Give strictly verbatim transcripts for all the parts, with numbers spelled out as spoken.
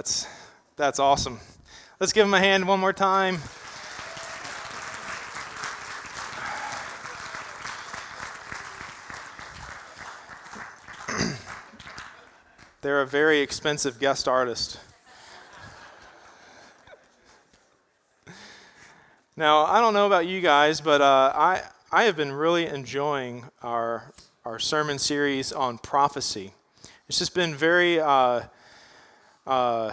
That's that's awesome. Let's give him a hand one more time. They're a very expensive guest artist. Now, I don't know about you guys, but uh, I I have been really enjoying our our sermon series on prophecy. It's just been very uh, uh,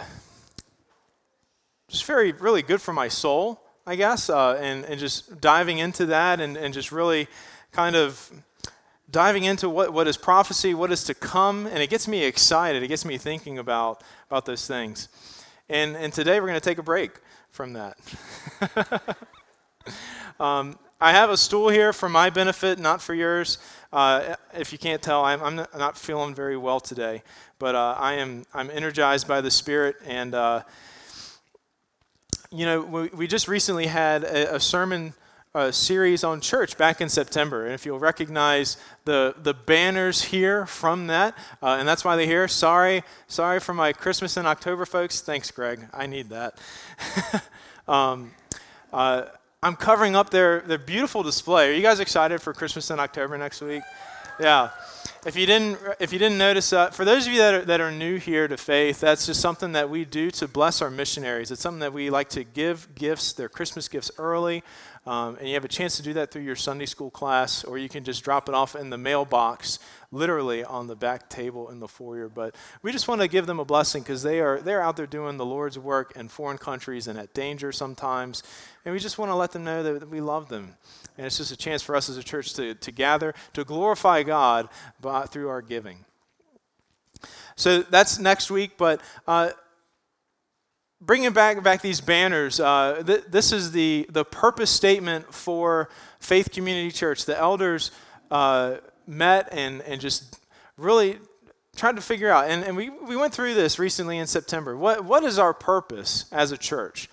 just very really good for my soul, I guess, uh, and and just diving into that and and just really kind of. diving into what, what is prophecy, what is to come, and it gets me excited. It gets me thinking about, about those things. And and today we're going to take a break from that. um, I have a stool here for my benefit, not for yours. Uh, if you can't tell, I'm, I'm not feeling very well today, but uh, I am I'm energized by the Spirit. And uh, you know, we, we just recently had a, a sermon. A series on church back in September, and if you'll recognize the the banners here from that, uh, and that's why they're here. Sorry, sorry for my Christmas in October, folks. Thanks, Greg. I need that. um, uh, I'm covering up their their beautiful display. Are you guys excited for Christmas in October next week? Yeah. If you didn't, if you didn't notice, uh, for those of you that are, that are new here to Faith, that's just something that we do to bless our missionaries. It's something that we like to give gifts, their Christmas gifts early, um, and you have a chance to do that through your Sunday school class, or you can just drop it off in the mailbox, literally on the back table in the foyer. But we just want to give them a blessing because they are they're out there doing the Lord's work in foreign countries and at danger sometimes, and we just want to let them know that, that we love them. And it's just a chance for us as a church to, to gather, to glorify God by, through our giving. So that's next week, but uh, bringing back back these banners, uh, th- this is the, the purpose statement for Faith Community Church. The elders uh, met and, and just really tried to figure out, and, and we, we went through this recently in September. What What is our purpose as a church?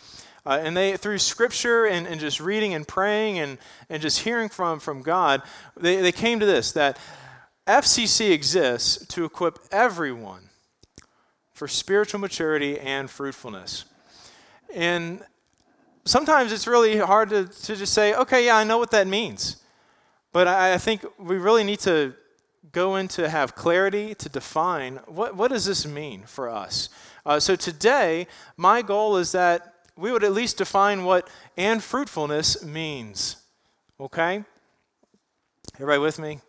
Uh, and they, through scripture and, and just reading and praying and, and just hearing from, from God, they, they came to this, that F C C exists to equip everyone for spiritual maturity and fruitfulness. And sometimes it's really hard to, to just say, okay, yeah, I know what that means. But I, I think we really need to go in to have clarity, to define what, what does this mean for us. Uh, so today, my goal is that we would at least define what and fruitfulness means, okay? Everybody with me?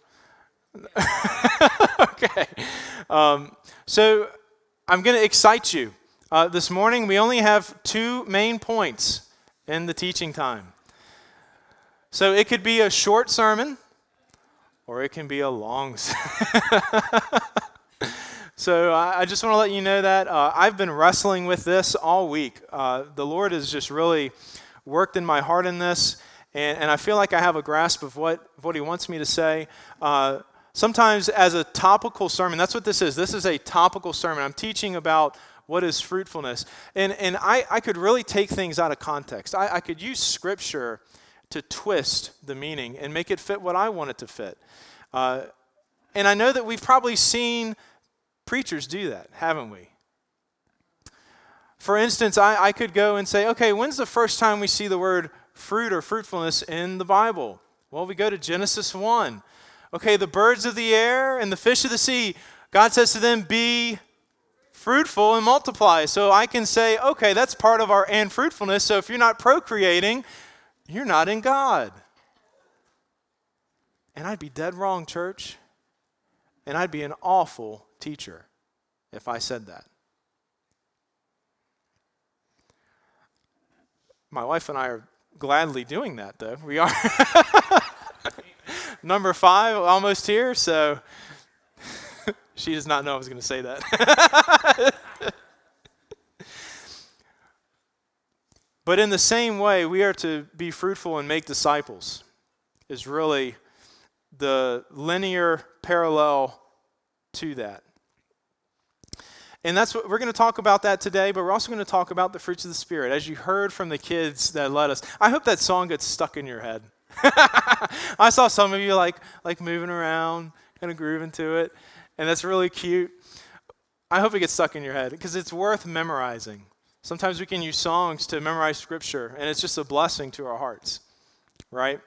Okay. Um, so I'm going to excite you. Uh, this morning we only have two main points in the teaching time. So it could be a short sermon or it can be a long sermon. So I, I just want to let you know that uh, I've been wrestling with this all week. Uh, the Lord has just really worked in my heart in this, and, and I feel like I have a grasp of what, of what He wants me to say. Uh, sometimes as a topical sermon, that's what this is. This is a topical sermon. I'm teaching about what is fruitfulness. And, and I, I could really take things out of context. I, I could use Scripture to twist the meaning and make it fit what I want it to fit. Uh, and I know that we've probably seen preachers do that, haven't we? For instance, I, I could go and say, okay, when's the first time we see the word fruit or fruitfulness in the Bible? Well, we go to Genesis one. Okay, the birds of the air and the fish of the sea, God says to them, be fruitful and multiply. So I can say, okay, that's part of our and fruitfulness. So if you're not procreating, you're not in God. And I'd be dead wrong, church. And I'd be an awful teacher if I said that. My wife and I are gladly doing that, though. We are. Number five, almost here, so she does not know I was going to say that. But in the same way, we are to be fruitful and make disciples is really the linear parallel to that. And that's what we're going to talk about that today, but we're also going to talk about the fruits of the Spirit, as you heard from the kids that led us. I hope that song gets stuck in your head. I saw some of you like like moving around, kind of grooving to it, and that's really cute. I hope it gets stuck in your head because it's worth memorizing. Sometimes we can use songs to memorize scripture, and it's just a blessing to our hearts, right?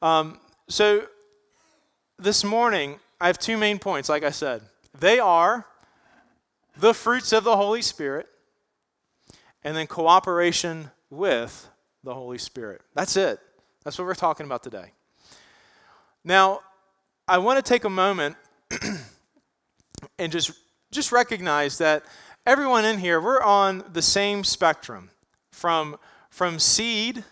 Um, so this morning, I have two main points, like I said. They are the fruits of the Holy Spirit and then cooperation with the Holy Spirit. That's it. That's what we're talking about today. Now, I want to take a moment and just, just recognize that everyone in here, we're on the same spectrum, from, from seed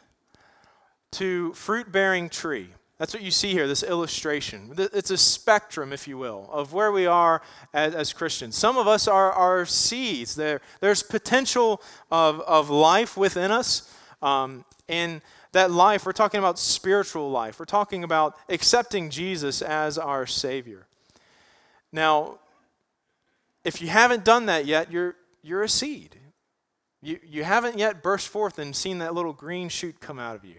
to fruit-bearing tree. That's what you see here, this illustration. It's a spectrum, if you will, of where we are as, as Christians. Some of us are, are seeds. There, there's potential of, of life within us. Um, and that life, we're talking about spiritual life. We're talking about accepting Jesus as our Savior. Now, if you haven't done that yet, you're you're a seed. You you haven't yet burst forth and seen that little green shoot come out of you.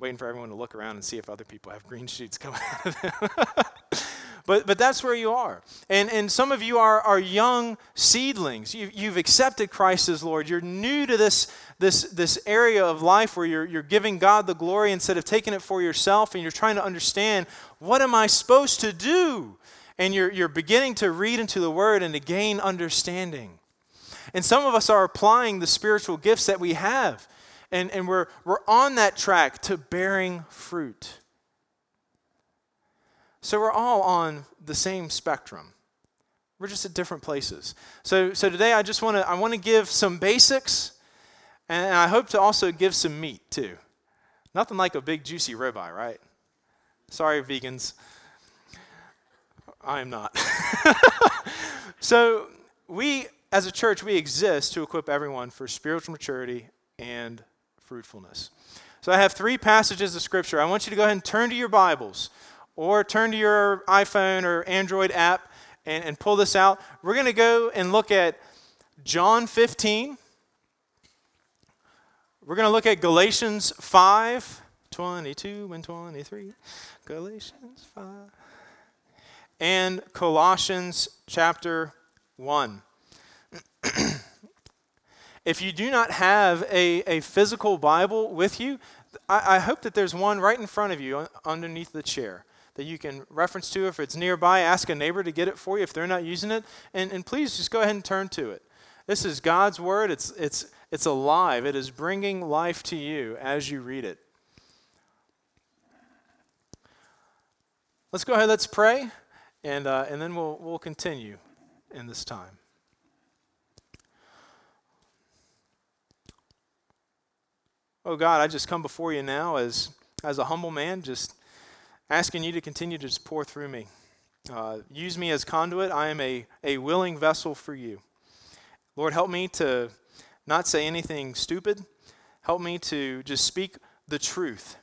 Waiting for everyone to look around and see if other people have green shoots coming out of them. But but that's where you are. And and some of you are are young seedlings. You you've accepted Christ as Lord. You're new to this this this area of life where you're you're giving God the glory instead of taking it for yourself, and you're trying to understand, what am I supposed to do? And you're you're beginning to read into the Word and to gain understanding. And some of us are applying the spiritual gifts that we have. And, and we're we're on that track to bearing fruit. So we're all on the same spectrum. We're just at different places. So so today I just want to I want to give some basics, and I hope to also give some meat too. Nothing like a big juicy ribeye, right? Sorry, vegans. I am not. So we, as a church, we exist to equip everyone for spiritual maturity and fruitfulness. So I have three passages of Scripture. I want you to go ahead and turn to your Bibles or turn to your iPhone or Android app and, and pull this out. We're going to go and look at John fifteen. We're going to look at Galatians five, twenty-two and twenty-three. Galatians five. And Colossians chapter one. If you do not have a, a physical Bible with you, I, I hope that there's one right in front of you underneath the chair that you can reference to. If it's nearby, ask a neighbor to get it for you if they're not using it. And, and please just go ahead and turn to it. This is God's Word. It's, it's, it's alive. It is bringing life to you as you read it. Let's go ahead. Let's pray. And uh, and then we'll we'll continue in this time. Oh God, I just come before you now as as a humble man, just asking you to continue to just pour through me. Uh, use me as conduit. I am a, a willing vessel for you. Lord, help me to not say anything stupid. Help me to just speak the truth,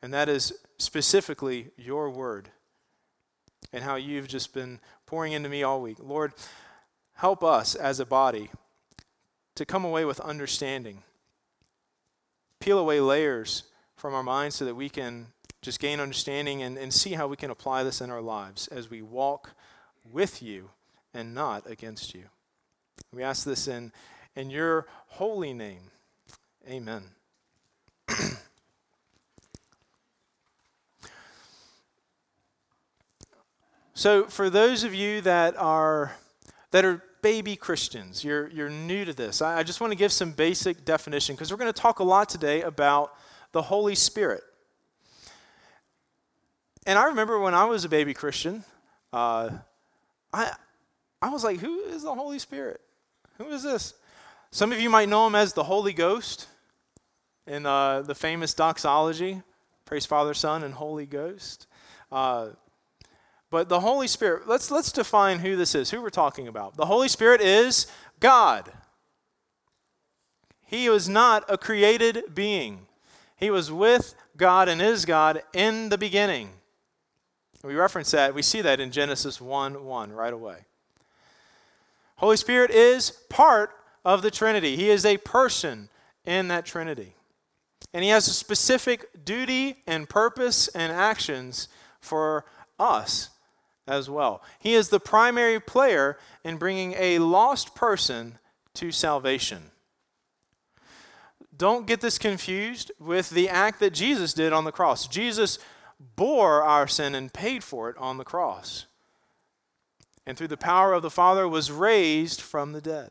and that is specifically your word. And how you've just been pouring into me all week. Lord, help us as a body to come away with understanding. Peel away layers from our minds so that we can just gain understanding and, and see how we can apply this in our lives as we walk with you and not against you. We ask this in, in your holy name. Amen. So for those of you that are that are baby Christians, you're you're new to this, I, I just want to give some basic definition because we're going to talk a lot today about the Holy Spirit. And I remember when I was a baby Christian, uh, I I was like, who is the Holy Spirit? Who is this? Some of you might know him as the Holy Ghost in uh, the famous doxology, Praise Father, Son, and Holy Ghost. Uh But the Holy Spirit, let's let's define who this is, who we're talking about. The Holy Spirit is God. He was not a created being. He was with God and is God in the beginning. We reference that. We see that in Genesis one one right away. Holy Spirit is part of the Trinity. He is a person in that Trinity. And he has a specific duty and purpose and actions for us as well. He is the primary player in bringing a lost person to salvation. Don't get this confused with the act that Jesus did on the cross. Jesus bore our sin and paid for it on the cross. And through the power of the Father was raised from the dead.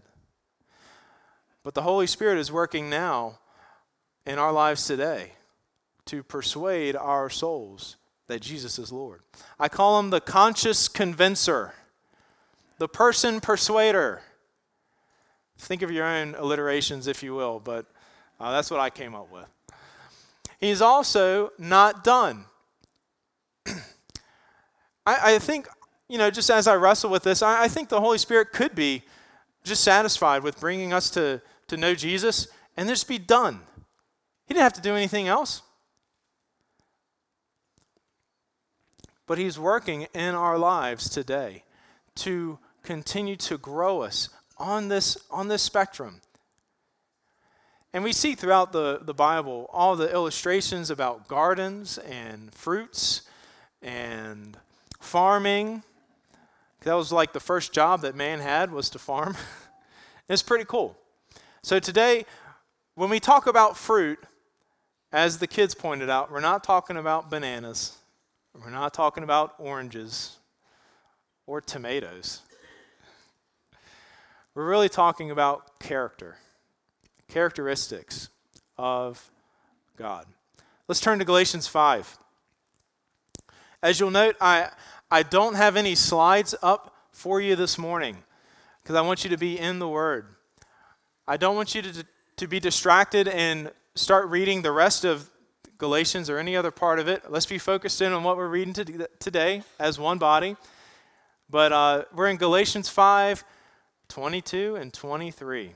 But the Holy Spirit is working now in our lives today to persuade our souls that Jesus is Lord. I call him the conscious convincer, the person persuader. Think of your own alliterations, if you will, but uh, that's what I came up with. He's also not done. I, I think, you know, just as I wrestle with this, I, I think the Holy Spirit could be just satisfied with bringing us to, to know Jesus and just be done. He didn't have to do anything else. But he's working in our lives today to continue to grow us on this, on this spectrum. And we see throughout the, the Bible all the illustrations about gardens and fruits and farming. That was like the first job that man had, was to farm. It's pretty cool. So today, when we talk about fruit, as the kids pointed out, we're not talking about bananas. We're not talking about oranges or tomatoes. We're really talking about character, characteristics of God. Let's turn to Galatians five. As you'll note, I, I don't have any slides up for you this morning because I want you to be in the Word. I don't want you to, to be distracted and start reading the rest of Galatians or any other part of it. Let's be focused in on what we're reading today as one body. But uh, we're in Galatians five, twenty-two and twenty-three.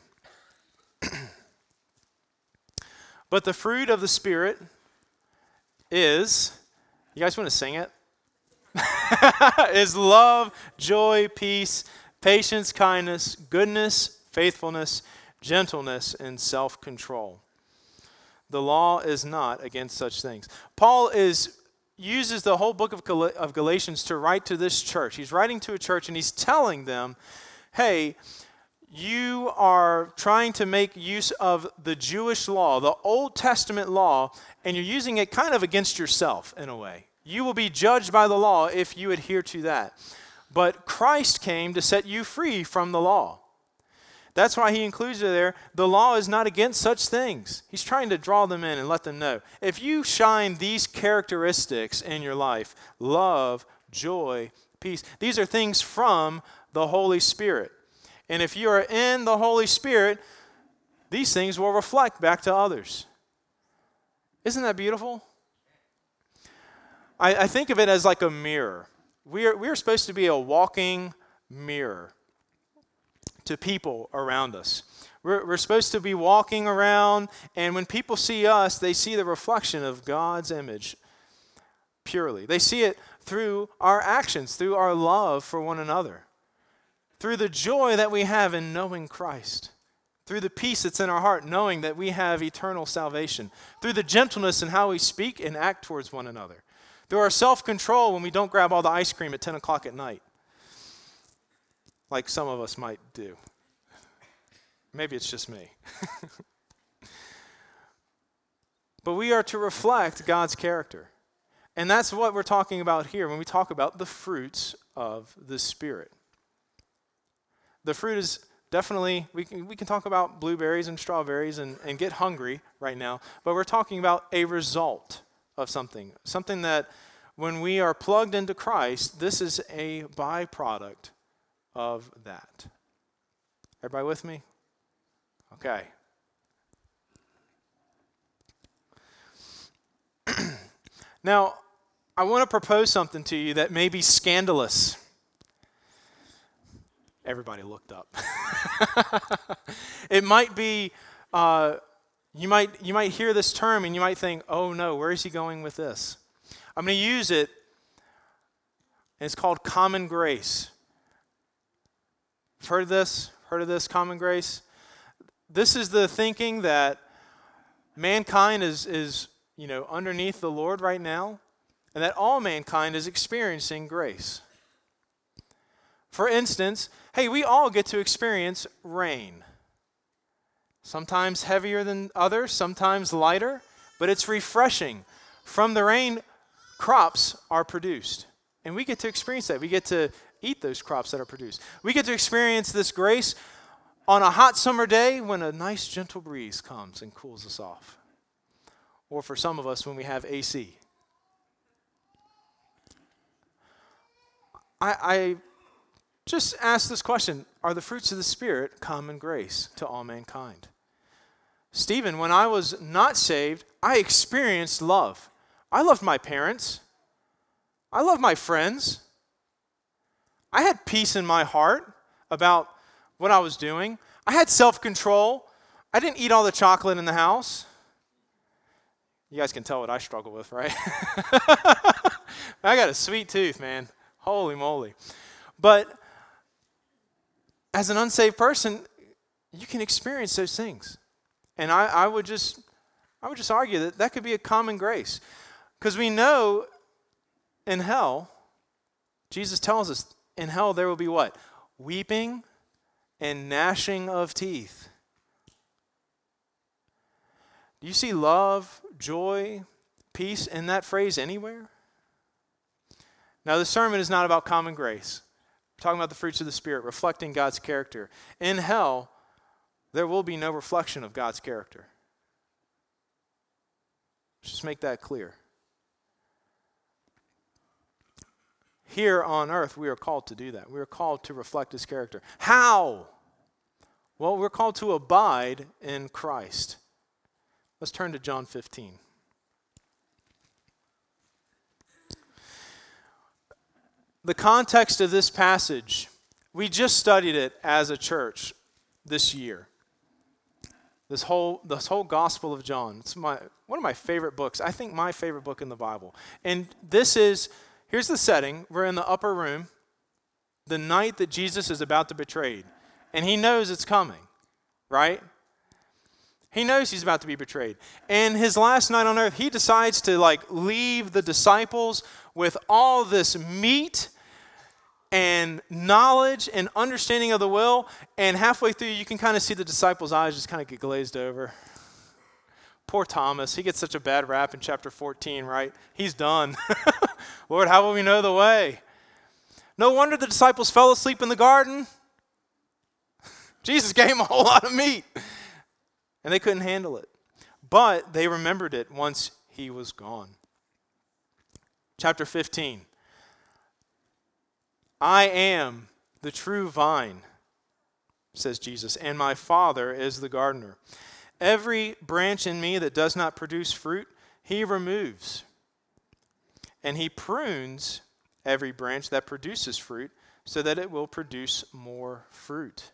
But the fruit of the Spirit is, you guys want to sing it? Is love, joy, peace, patience, kindness, goodness, faithfulness, gentleness, and self-control. The law is not against such things. Paul is uses the whole book of, Gal- of Galatians to write to this church. He's writing to a church and he's telling them, hey, you are trying to make use of the Jewish law, the Old Testament law, and you're using it kind of against yourself in a way. You will be judged by the law if you adhere to that. But Christ came to set you free from the law. That's why he includes it there. The law is not against such things. He's trying to draw them in and let them know. If you shine these characteristics in your life, love, joy, peace, these are things from the Holy Spirit. And if you are in the Holy Spirit, these things will reflect back to others. Isn't that beautiful? I, I think of it as like a mirror. We are, we are supposed to be a walking mirror to people around us. We're, we're supposed to be walking around, and when people see us, they see the reflection of God's image purely. They see it through our actions, through our love for one another, through the joy that we have in knowing Christ, through the peace that's in our heart, knowing that we have eternal salvation, through the gentleness in how we speak and act towards one another, through our self-control when we don't grab all the ice cream at ten o'clock at night, like some of us might do. Maybe it's just me. But we are to reflect God's character. And that's what we're talking about here when we talk about the fruits of the Spirit. The fruit is definitely, we can, we can talk about blueberries and strawberries and, and get hungry right now, but we're talking about a result of something, something that when we are plugged into Christ, this is a byproduct of that. Everybody with me? Okay. Now, I want to propose something to you that may be scandalous. Everybody looked up. It might be, uh, you might you might hear this term and you might think, oh no, where is he going with this? I'm going to use it, and it's called common grace. Heard of this? Heard of this common grace? This is the thinking that mankind is, is, you know, underneath the Lord right now, and that all mankind is experiencing grace. For instance, hey, we all get to experience rain. Sometimes heavier than others, sometimes lighter, but it's refreshing. From the rain, crops are produced, and we get to experience that. We get to eat those crops that are produced. We get to experience this grace on a hot summer day when a nice gentle breeze comes and cools us off, or for some of us when we have A C. I, I just asked this question, are the fruits of the Spirit common grace to all mankind? Stephen, when I was not saved, I experienced love. I loved my parents. I loved my friends. I had peace in my heart about what I was doing. I had self-control. I didn't eat all the chocolate in the house. You guys can tell what I struggle with, right? I got a sweet tooth, man. Holy moly. But as an unsaved person, you can experience those things. And I, I would just I would just argue that that could be a common grace. Because we know in hell, Jesus tells us, in hell there will be what? Weeping and gnashing of teeth. Do you see love, joy, peace in that phrase anywhere? Now, the sermon is not about common grace. We're talking about the fruits of the Spirit, reflecting God's character. In hell, there will be no reflection of God's character. Let's just make that clear. Here on earth, we are called to do that. We are called to reflect His character. How? Well, we're called to abide in Christ. Let's turn to John fifteen. The context of this passage, we just studied it as a church this year. This whole this whole Gospel of John. It's my one of my favorite books. I think my favorite book in the Bible. And this is, here's the setting. We're in the upper room the night that Jesus is about to be betrayed. And he knows it's coming, right? He knows he's about to be betrayed. And his last night on earth, he decides to like leave the disciples with all this meat and knowledge and understanding of the will. And halfway through, you can kind of see the disciples' eyes just kind of get glazed over. Poor Thomas. He gets such a bad rap in chapter fourteen, right? He's done. Lord, how will we know the way? No wonder the disciples fell asleep in the garden. Jesus gave them a whole lot of meat, and they couldn't handle it. But they remembered it once he was gone. Chapter fifteen. I am the true vine, says Jesus, and my Father is the gardener. Every branch in me that does not produce fruit, he removes. And he prunes every branch that produces fruit so that it will produce more fruit.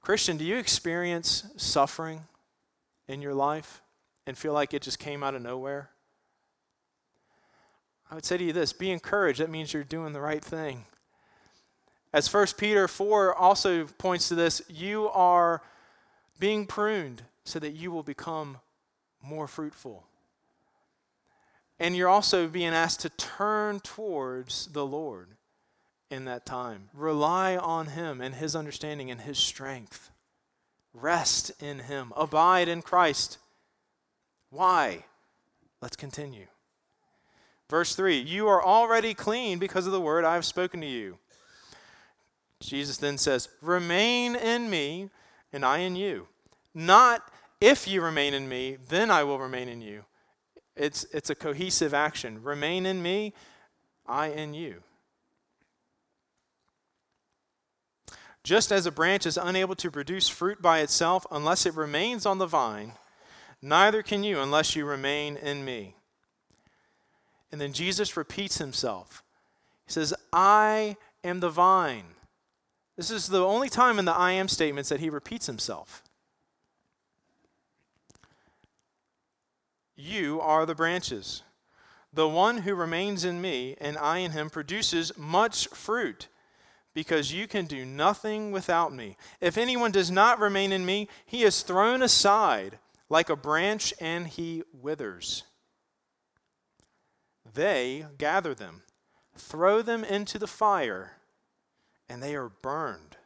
Christian, do you experience suffering in your life and feel like it just came out of nowhere? I would say to you this, be encouraged. That means you're doing the right thing. As First Peter four also points to this, you are being pruned so that you will become more fruitful. And you're also being asked to turn towards the Lord in that time. Rely on Him and His understanding and His strength. Rest in Him. Abide in Christ. Why? Let's continue. Verse three, you are already clean because of the word I have spoken to you. Jesus then says, remain in me, and I in you. Not if you remain in me, then I will remain in you. It's, it's a cohesive action. Remain in me, I in you. Just as a branch is unable to produce fruit by itself unless it remains on the vine, neither can you unless you remain in me. And then Jesus repeats himself. He says, I am the vine. This is the only time in the I am statements that he repeats himself. You are the branches. The one who remains in me and I in him produces much fruit, because you can do nothing without me. If anyone does not remain in me, he is thrown aside like a branch and he withers. They gather them, throw them into the fire, and they are burned.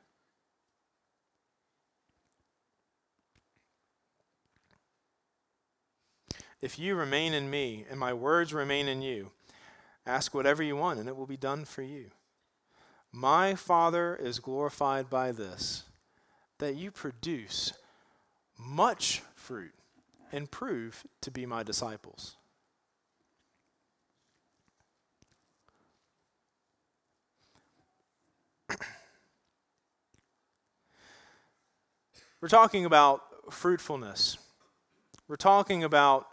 If you remain in me and my words remain in you, ask whatever you want and it will be done for you. My Father is glorified by this, that you produce much fruit and prove to be my disciples. We're talking about fruitfulness. We're talking about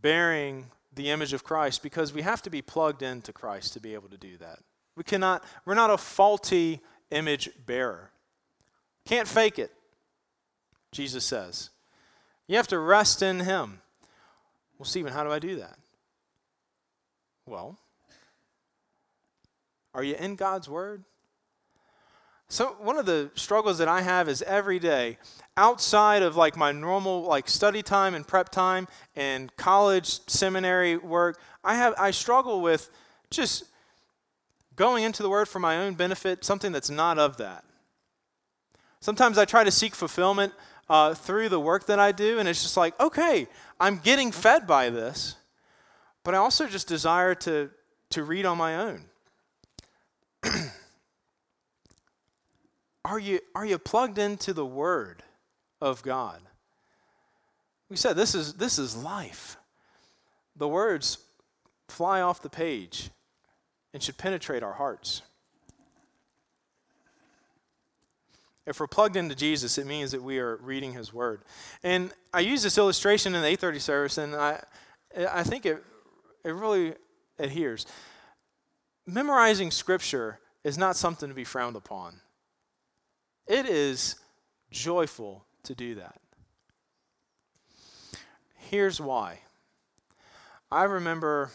bearing the image of Christ, because we have to be plugged into Christ to be able to do that. We cannot, we're not a faulty image bearer. Can't fake it, Jesus says. You have to rest in him. Well, Stephen, how do I do that? Well, are you in God's word? So one of the struggles that I have is every day, outside of like my normal like study time and prep time and college seminary work, I have I struggle with just going into the word for my own benefit, something that's not of that. Sometimes I try to seek fulfillment uh, through the work that I do, and it's just like, okay, I'm getting fed by this, but I also just desire to to read on my own. Are you are you plugged into the word of God? We said this is this is life. The words fly off the page and should penetrate our hearts. If we're plugged into Jesus, it means that we are reading his word. And I used this illustration in the eight thirty service, and I I think it it really adheres. Memorizing scripture is not something to be frowned upon. It is joyful to do that. Here's why. I remember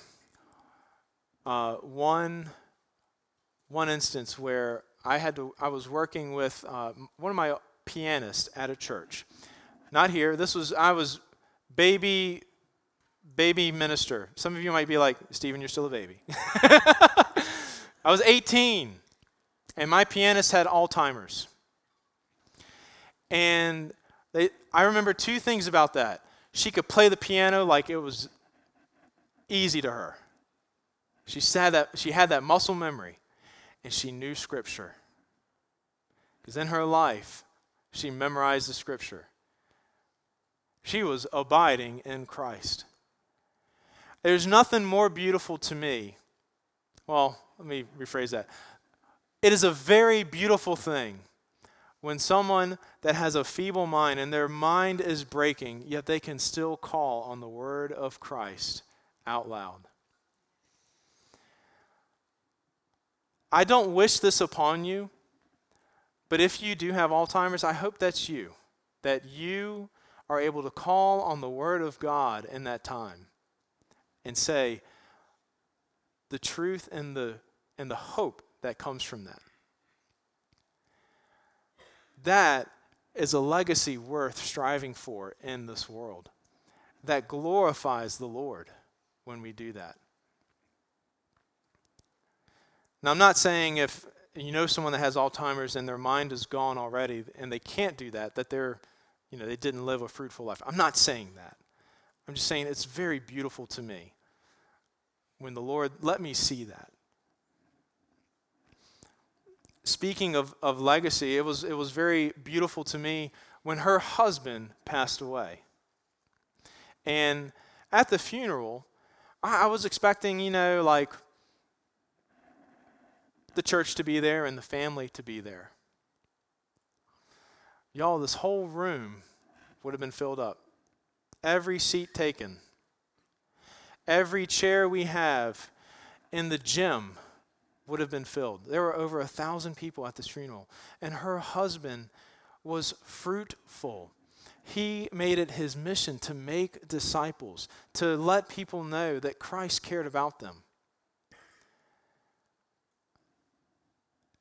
uh, one one instance where I had to. I was working with uh, one of my pianists at a church. Not here. This was I was baby baby minister. Some of you might be like, Stephen, you're still a baby. I was eighteen, and my pianist had Alzheimer's. And they, I remember two things about that. She could play the piano like it was easy to her. She said that she had that muscle memory, and she knew scripture. Because in her life, she memorized the scripture. She was abiding in Christ. There's nothing more beautiful to me. Well, let me rephrase that. It is a very beautiful thing when someone that has a feeble mind and their mind is breaking, yet they can still call on the word of Christ out loud. I don't wish this upon you, but if you do have Alzheimer's, I hope that's you, that you are able to call on the word of God in that time and say the truth and the and the hope that comes from that. That is a legacy worth striving for in this world. That glorifies the Lord when we do that. Now, I'm not saying if you know someone that has Alzheimer's and their mind is gone already and they can't do that, that they're, you know, they didn't live a fruitful life. I'm not saying that. I'm just saying it's very beautiful to me when the Lord let me see that. Speaking of, of legacy, it was it was very beautiful to me when her husband passed away. And at the funeral, I, I was expecting, you know, like the church to be there and the family to be there. Y'all, this whole room would have been filled up. Every seat taken. Every chair we have in the gym would have been filled. There were over a thousand people at this funeral, and her husband was fruitful. He made it his mission to make disciples, to let people know that Christ cared about them.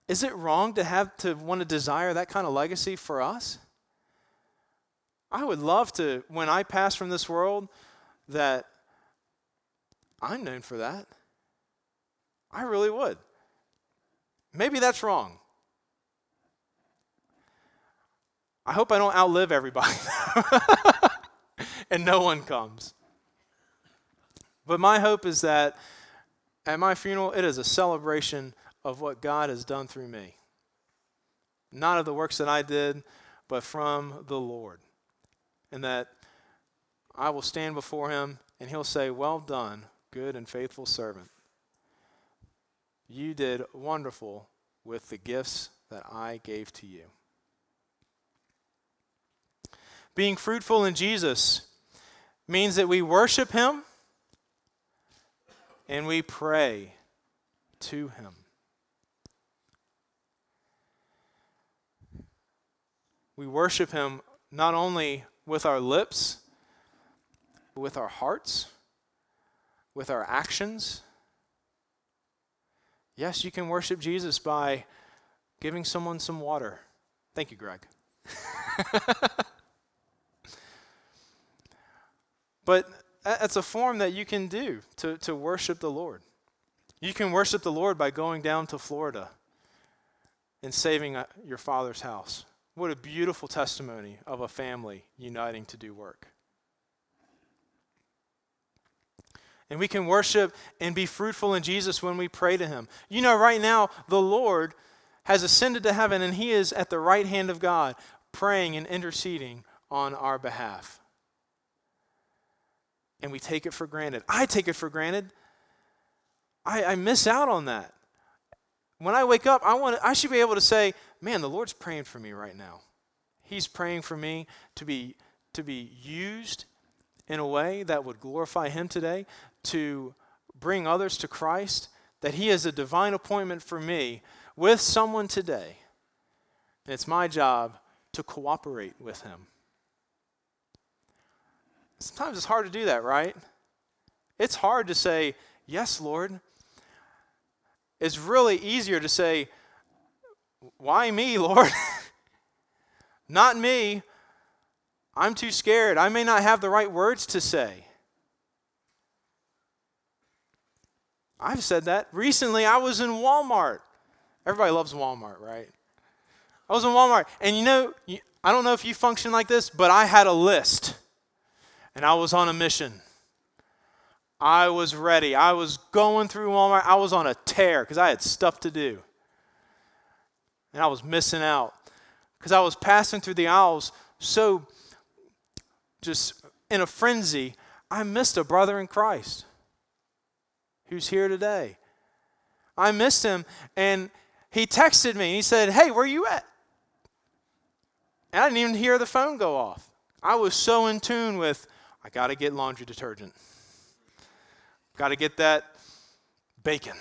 Is it wrong to have to want to desire that kind of legacy for us? I would love to, when I pass from this world, that I'm known for that. I really would. Maybe that's wrong. I hope I don't outlive everybody and no one comes. But my hope is that at my funeral, it is a celebration of what God has done through me. Not of the works that I did, but from the Lord. And that I will stand before him and he'll say, "Well done, good and faithful servant. You did wonderful with the gifts that I gave to you." Being fruitful in Jesus means that we worship him and we pray to him. We worship him not only with our lips, but with our hearts, with our actions. Yes, you can worship Jesus by giving someone some water. Thank you, Greg. But that's a form that you can do to, to worship the Lord. You can worship the Lord by going down to Florida and saving a, your father's house. What a beautiful testimony of a family uniting to do work. And we can worship and be fruitful in Jesus when we pray to him. You know, right now, the Lord has ascended to heaven, and he is at the right hand of God, praying and interceding on our behalf. And we take it for granted. I take it for granted. I, I miss out on that. When I wake up, I want I should be able to say, "Man, the Lord's praying for me right now. He's praying for me to be to be used in a way that would glorify him today, to bring others to Christ, that he is a divine appointment for me with someone today. And it's my job to cooperate with him." Sometimes it's hard to do that, right? It's hard to say, "Yes, Lord." It's really easier to say, "Why me, Lord?" Not me. I'm too scared. I may not have the right words to say. I've said that. Recently, I was in Walmart. Everybody loves Walmart, right? I was in Walmart. And you know, I don't know if you function like this, but I had a list. And I was on a mission. I was ready. I was going through Walmart. I was on a tear because I had stuff to do. And I was missing out because I was passing through the aisles so just in a frenzy. I missed a brother in Christ who's here today. I missed him, and he texted me. And he said, "Hey, where you at?" And I didn't even hear the phone go off. I was so in tune with, I got to get laundry detergent. Got to get that bacon.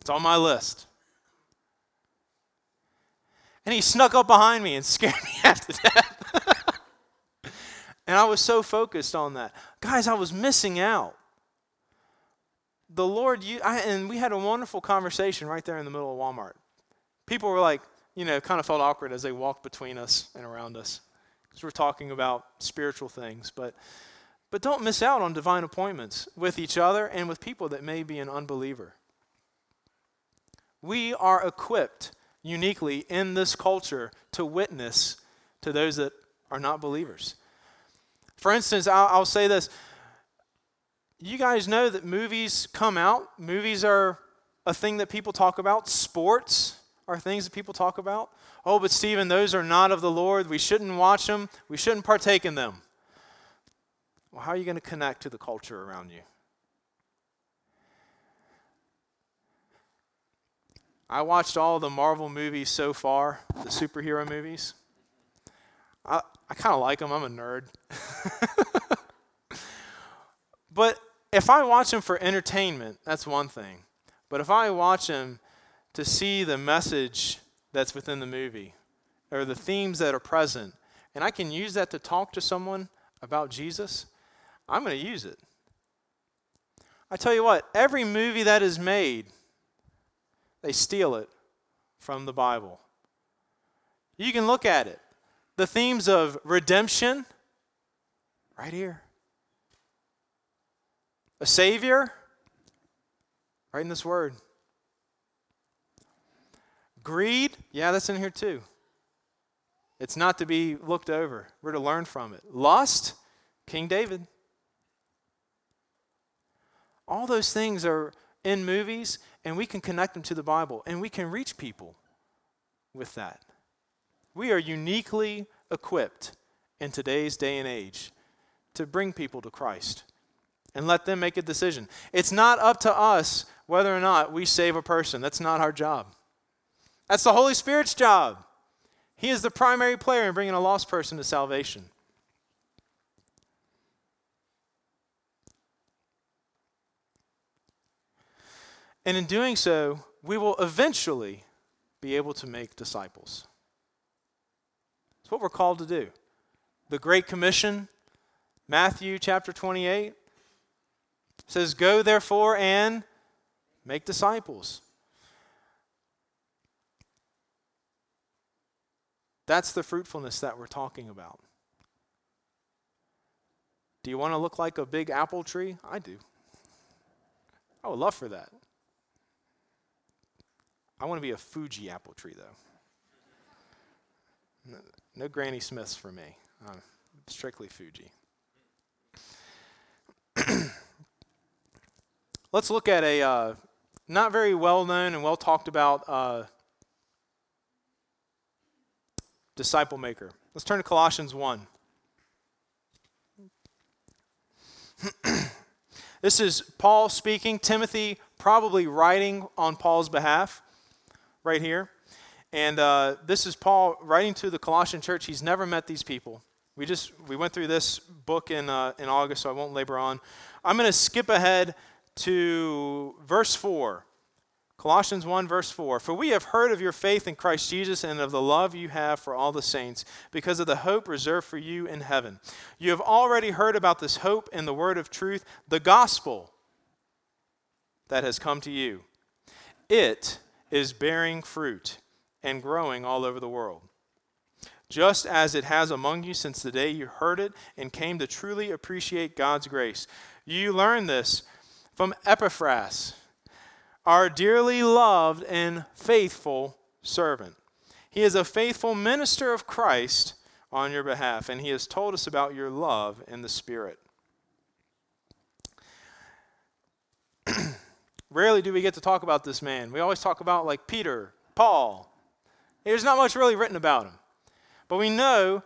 It's on my list. And he snuck up behind me and scared me after that. And I was so focused on that. Guys, I was missing out. The Lord, you, I, and we had a wonderful conversation right there in the middle of Walmart. People were like, you know, kind of felt awkward as they walked between us and around us. Because we're talking about spiritual things, but but don't miss out on divine appointments with each other and with people that may be an unbeliever. We are equipped uniquely in this culture to witness to those that are not believers. For instance, I'll, I'll say this. You guys know that movies come out. Movies are a thing that people talk about. Sports are things that people talk about. "Oh, but Stephen, those are not of the Lord. We shouldn't watch them. We shouldn't partake in them." Well, how are you going to connect to the culture around you? I watched all the Marvel movies so far, the superhero movies. I, I kind of like them. I'm a nerd. But if I watch them for entertainment, that's one thing. But if I watch them to see the message that's within the movie, or the themes that are present, and I can use that to talk to someone about Jesus, I'm going to use it. I tell you what, every movie that is made, they steal it from the Bible. You can look at it. The themes of redemption, right here. A savior, right in this word. Greed, yeah, that's in here too. It's not to be looked over. We're to learn from it. Lust, King David. All those things are in movies, and we can connect them to the Bible, and we can reach people with that. We are uniquely equipped in today's day and age to bring people to Christ and let them make a decision. It's not up to us whether or not we save a person. That's not our job. That's the Holy Spirit's job. He is the primary player in bringing a lost person to salvation. And in doing so, we will eventually be able to make disciples. It's what we're called to do. The Great Commission, Matthew chapter twenty-eight, says, "Go therefore and make disciples." That's the fruitfulness that we're talking about. Do you want to look like a big apple tree? I do. I would love for that. I want to be a Fuji apple tree, though. No, no Granny Smiths for me. I'm strictly Fuji. Let's look at a uh, not very well-known and well-talked-about uh, disciple maker. Let's turn to Colossians one. This is Paul speaking, Timothy probably writing on Paul's behalf. Right here. And uh, this is Paul writing to the Colossian church. He's never met these people. We just we went through this book in uh, in August, so I won't labor on. I'm going to skip ahead to verse four. Colossians one, verse four. "For we have heard of your faith in Christ Jesus and of the love you have for all the saints, because of the hope reserved for you in heaven. You have already heard about this hope and the word of truth, the gospel that has come to you. It is bearing fruit and growing all over the world, just as it has among you since the day you heard it and came to truly appreciate God's grace. You learned this from Epaphras, our dearly loved and faithful servant. He is a faithful minister of Christ on your behalf, and he has told us about your love in the Spirit." Rarely do we get to talk about this man. We always talk about like Peter, Paul. There's not much really written about him. But we know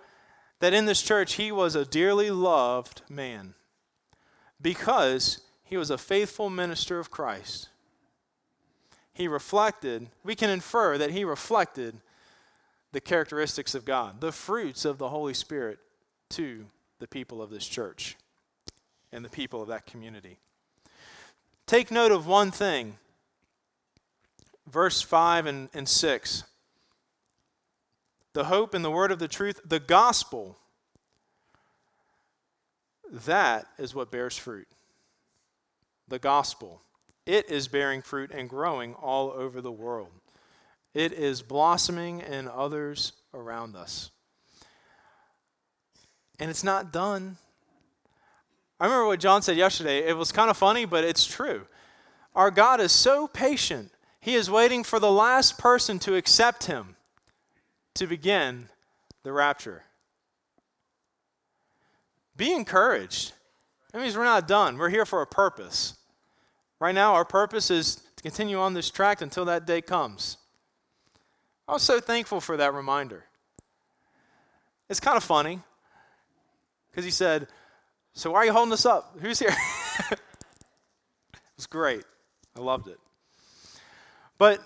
that in this church he was a dearly loved man because he was a faithful minister of Christ. He reflected, we can infer that he reflected the characteristics of God, the fruits of the Holy Spirit to the people of this church and the people of that community. Take note of one thing, verse five and, and six. The hope and the word of the truth, the gospel, that is what bears fruit. The gospel. It is bearing fruit and growing all over the world. It is blossoming in others around us. And it's not done. I remember what John said yesterday. It was kind of funny, but it's true. Our God is so patient. He is waiting for the last person to accept him to begin the rapture. Be encouraged. That means we're not done. We're here for a purpose. Right now, our purpose is to continue on this track until that day comes. I was so thankful for that reminder. It's kind of funny because he said, "So why are you holding us up? Who's here?" It was great. I loved it. But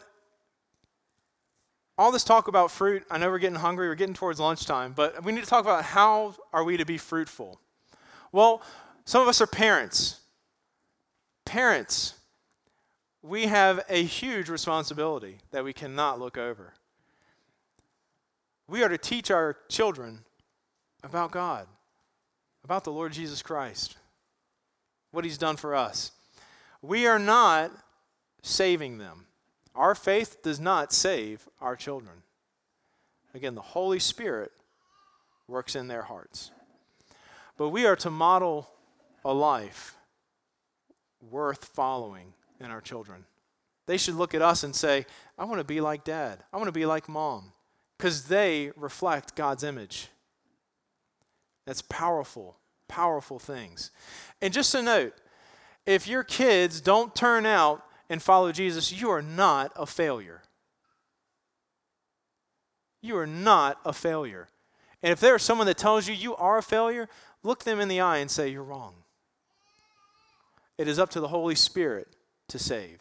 all this talk about fruit, I know we're getting hungry, we're getting towards lunchtime, but we need to talk about how are we to be fruitful. Well, some of us are parents. Parents, we have a huge responsibility that we cannot look over. We are to teach our children about God, about the Lord Jesus Christ, what he's done for us. We are not saving them. Our faith does not save our children. Again, the Holy Spirit works in their hearts. But we are to model a life worth following in our children. They should look at us and say, I want to be like Dad. I want to be like Mom. Because they reflect God's image. That's powerful, powerful things. And just a note, if your kids don't turn out and follow Jesus, you are not a failure. You are not a failure. And if there is someone that tells you you are a failure, look them in the eye and say, you're wrong. It is up to the Holy Spirit to save,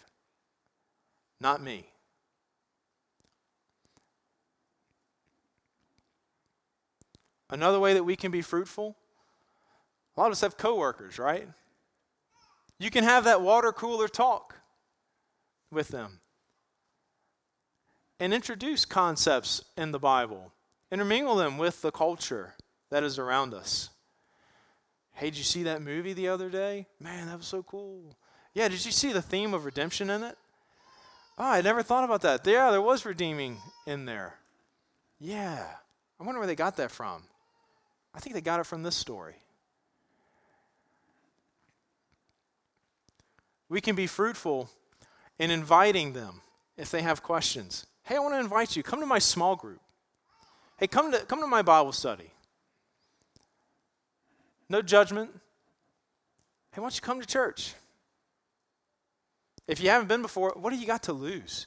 not me. Another way that we can be fruitful, a lot of us have coworkers, right? You can have that water cooler talk with them and introduce concepts in the Bible. Intermingle them with the culture that is around us. Hey, did you see that movie the other day? Man, that was so cool. Yeah, did you see the theme of redemption in it? Oh, I never thought about that. Yeah, there was redeeming in there. Yeah, I wonder where they got that from. I think they got it from this story. We can be fruitful in inviting them if they have questions. Hey, I want to invite you. Come to my small group. Hey, come to, come to my Bible study. No judgment. Hey, why don't you come to church? If you haven't been before, what do you got to lose?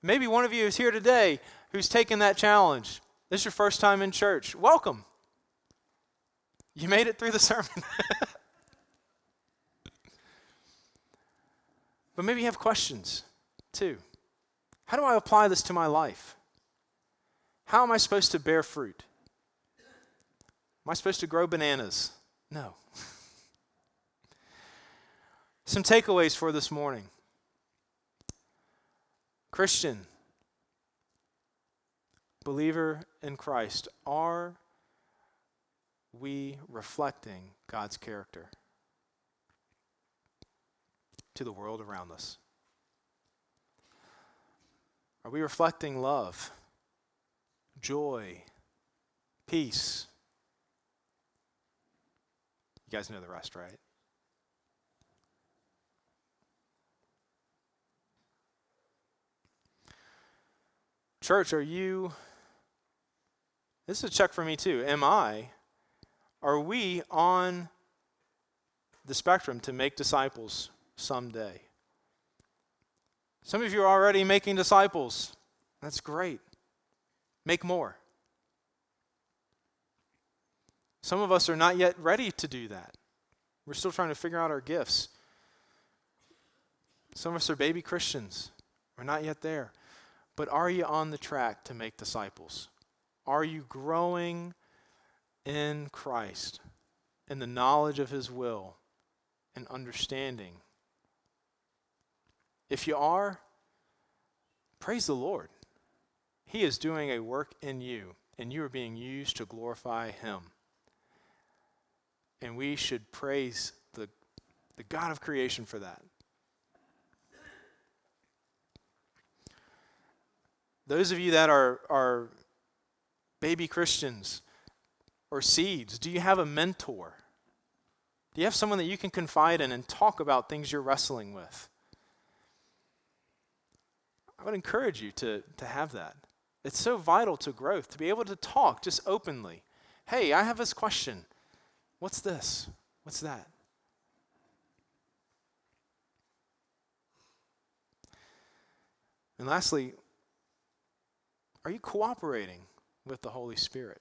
Maybe one of you is here today who's taken that challenge. This is your first time in church. Welcome. You made it through the sermon. But maybe you have questions too. How do I apply this to my life? How am I supposed to bear fruit? Am I supposed to grow bananas? No. Some takeaways for this morning. Christian, believer in Christ, are we reflecting God's character to the world around us? Are we reflecting love? Joy, peace. You guys know the rest, right? Church, are you, this is a check for me too, am I, are we on the spectrum to make disciples someday? Some of you are already making disciples. That's great. Make more. Some of us are not yet ready to do that. We're still trying to figure out our gifts. Some of us are baby Christians. We're not yet there. But are you on the track to make disciples? Are you growing in Christ, in the knowledge of His will and understanding? If you are, praise the Lord. He is doing a work in you, and you are being used to glorify Him. And we should praise the, the God of creation for that. Those of you that are, are baby Christians or seeds, do you have a mentor? Do you have someone that you can confide in and talk about things you're wrestling with? I would encourage you to, to have that. It's so vital to growth, to be able to talk just openly. Hey, I have this question. What's this? What's that? And lastly, are you cooperating with the Holy Spirit?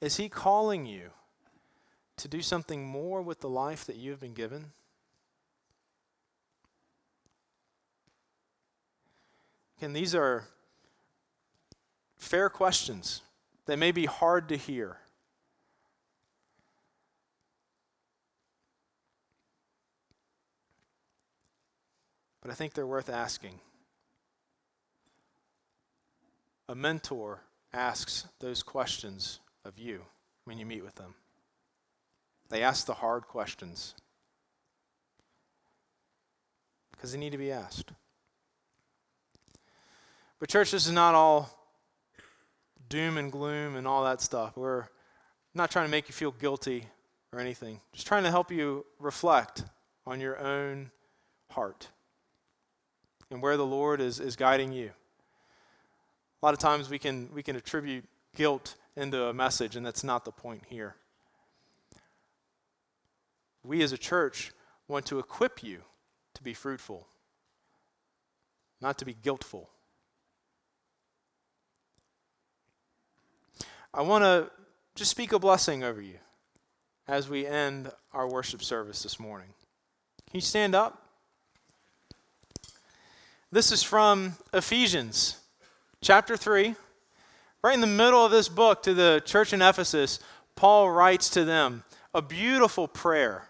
Is He calling you to do something more with the life that you've been given? And these are fair questions that may be hard to hear. But I think they're worth asking. A mentor asks those questions of you when you meet with them. They ask the hard questions because they need to be asked. But church, this is not all doom and gloom and all that stuff. We're not trying to make you feel guilty or anything. Just trying to help you reflect on your own heart and where the Lord is, is guiding you. A lot of times we can we can attribute guilt into a message, and that's not the point here. We as a church want to equip you to be fruitful, not to be guiltful. I want to just speak a blessing over you as we end our worship service this morning. Can you stand up? This is from Ephesians chapter three. Right in the middle of this book to the church in Ephesus, Paul writes to them a beautiful prayer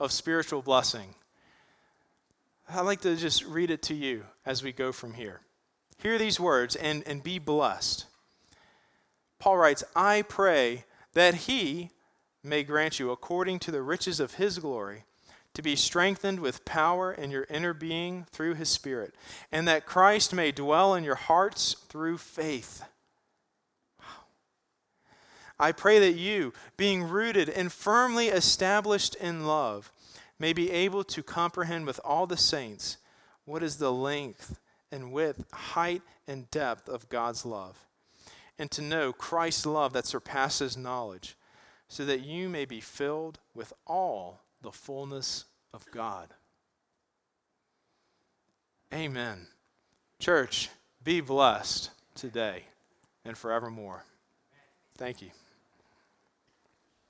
of spiritual blessing. I'd like to just read it to you as we go from here. Hear these words and, and be blessed. Paul writes, I pray that he may grant you, according to the riches of his glory, to be strengthened with power in your inner being through his Spirit, and that Christ may dwell in your hearts through faith. Wow. I pray that you, being rooted and firmly established in love, may be able to comprehend with all the saints what is the length and width, height and depth of God's love, and to know Christ's love that surpasses knowledge, so that you may be filled with all the fullness of God. Amen. Church, be blessed today and forevermore. Thank you.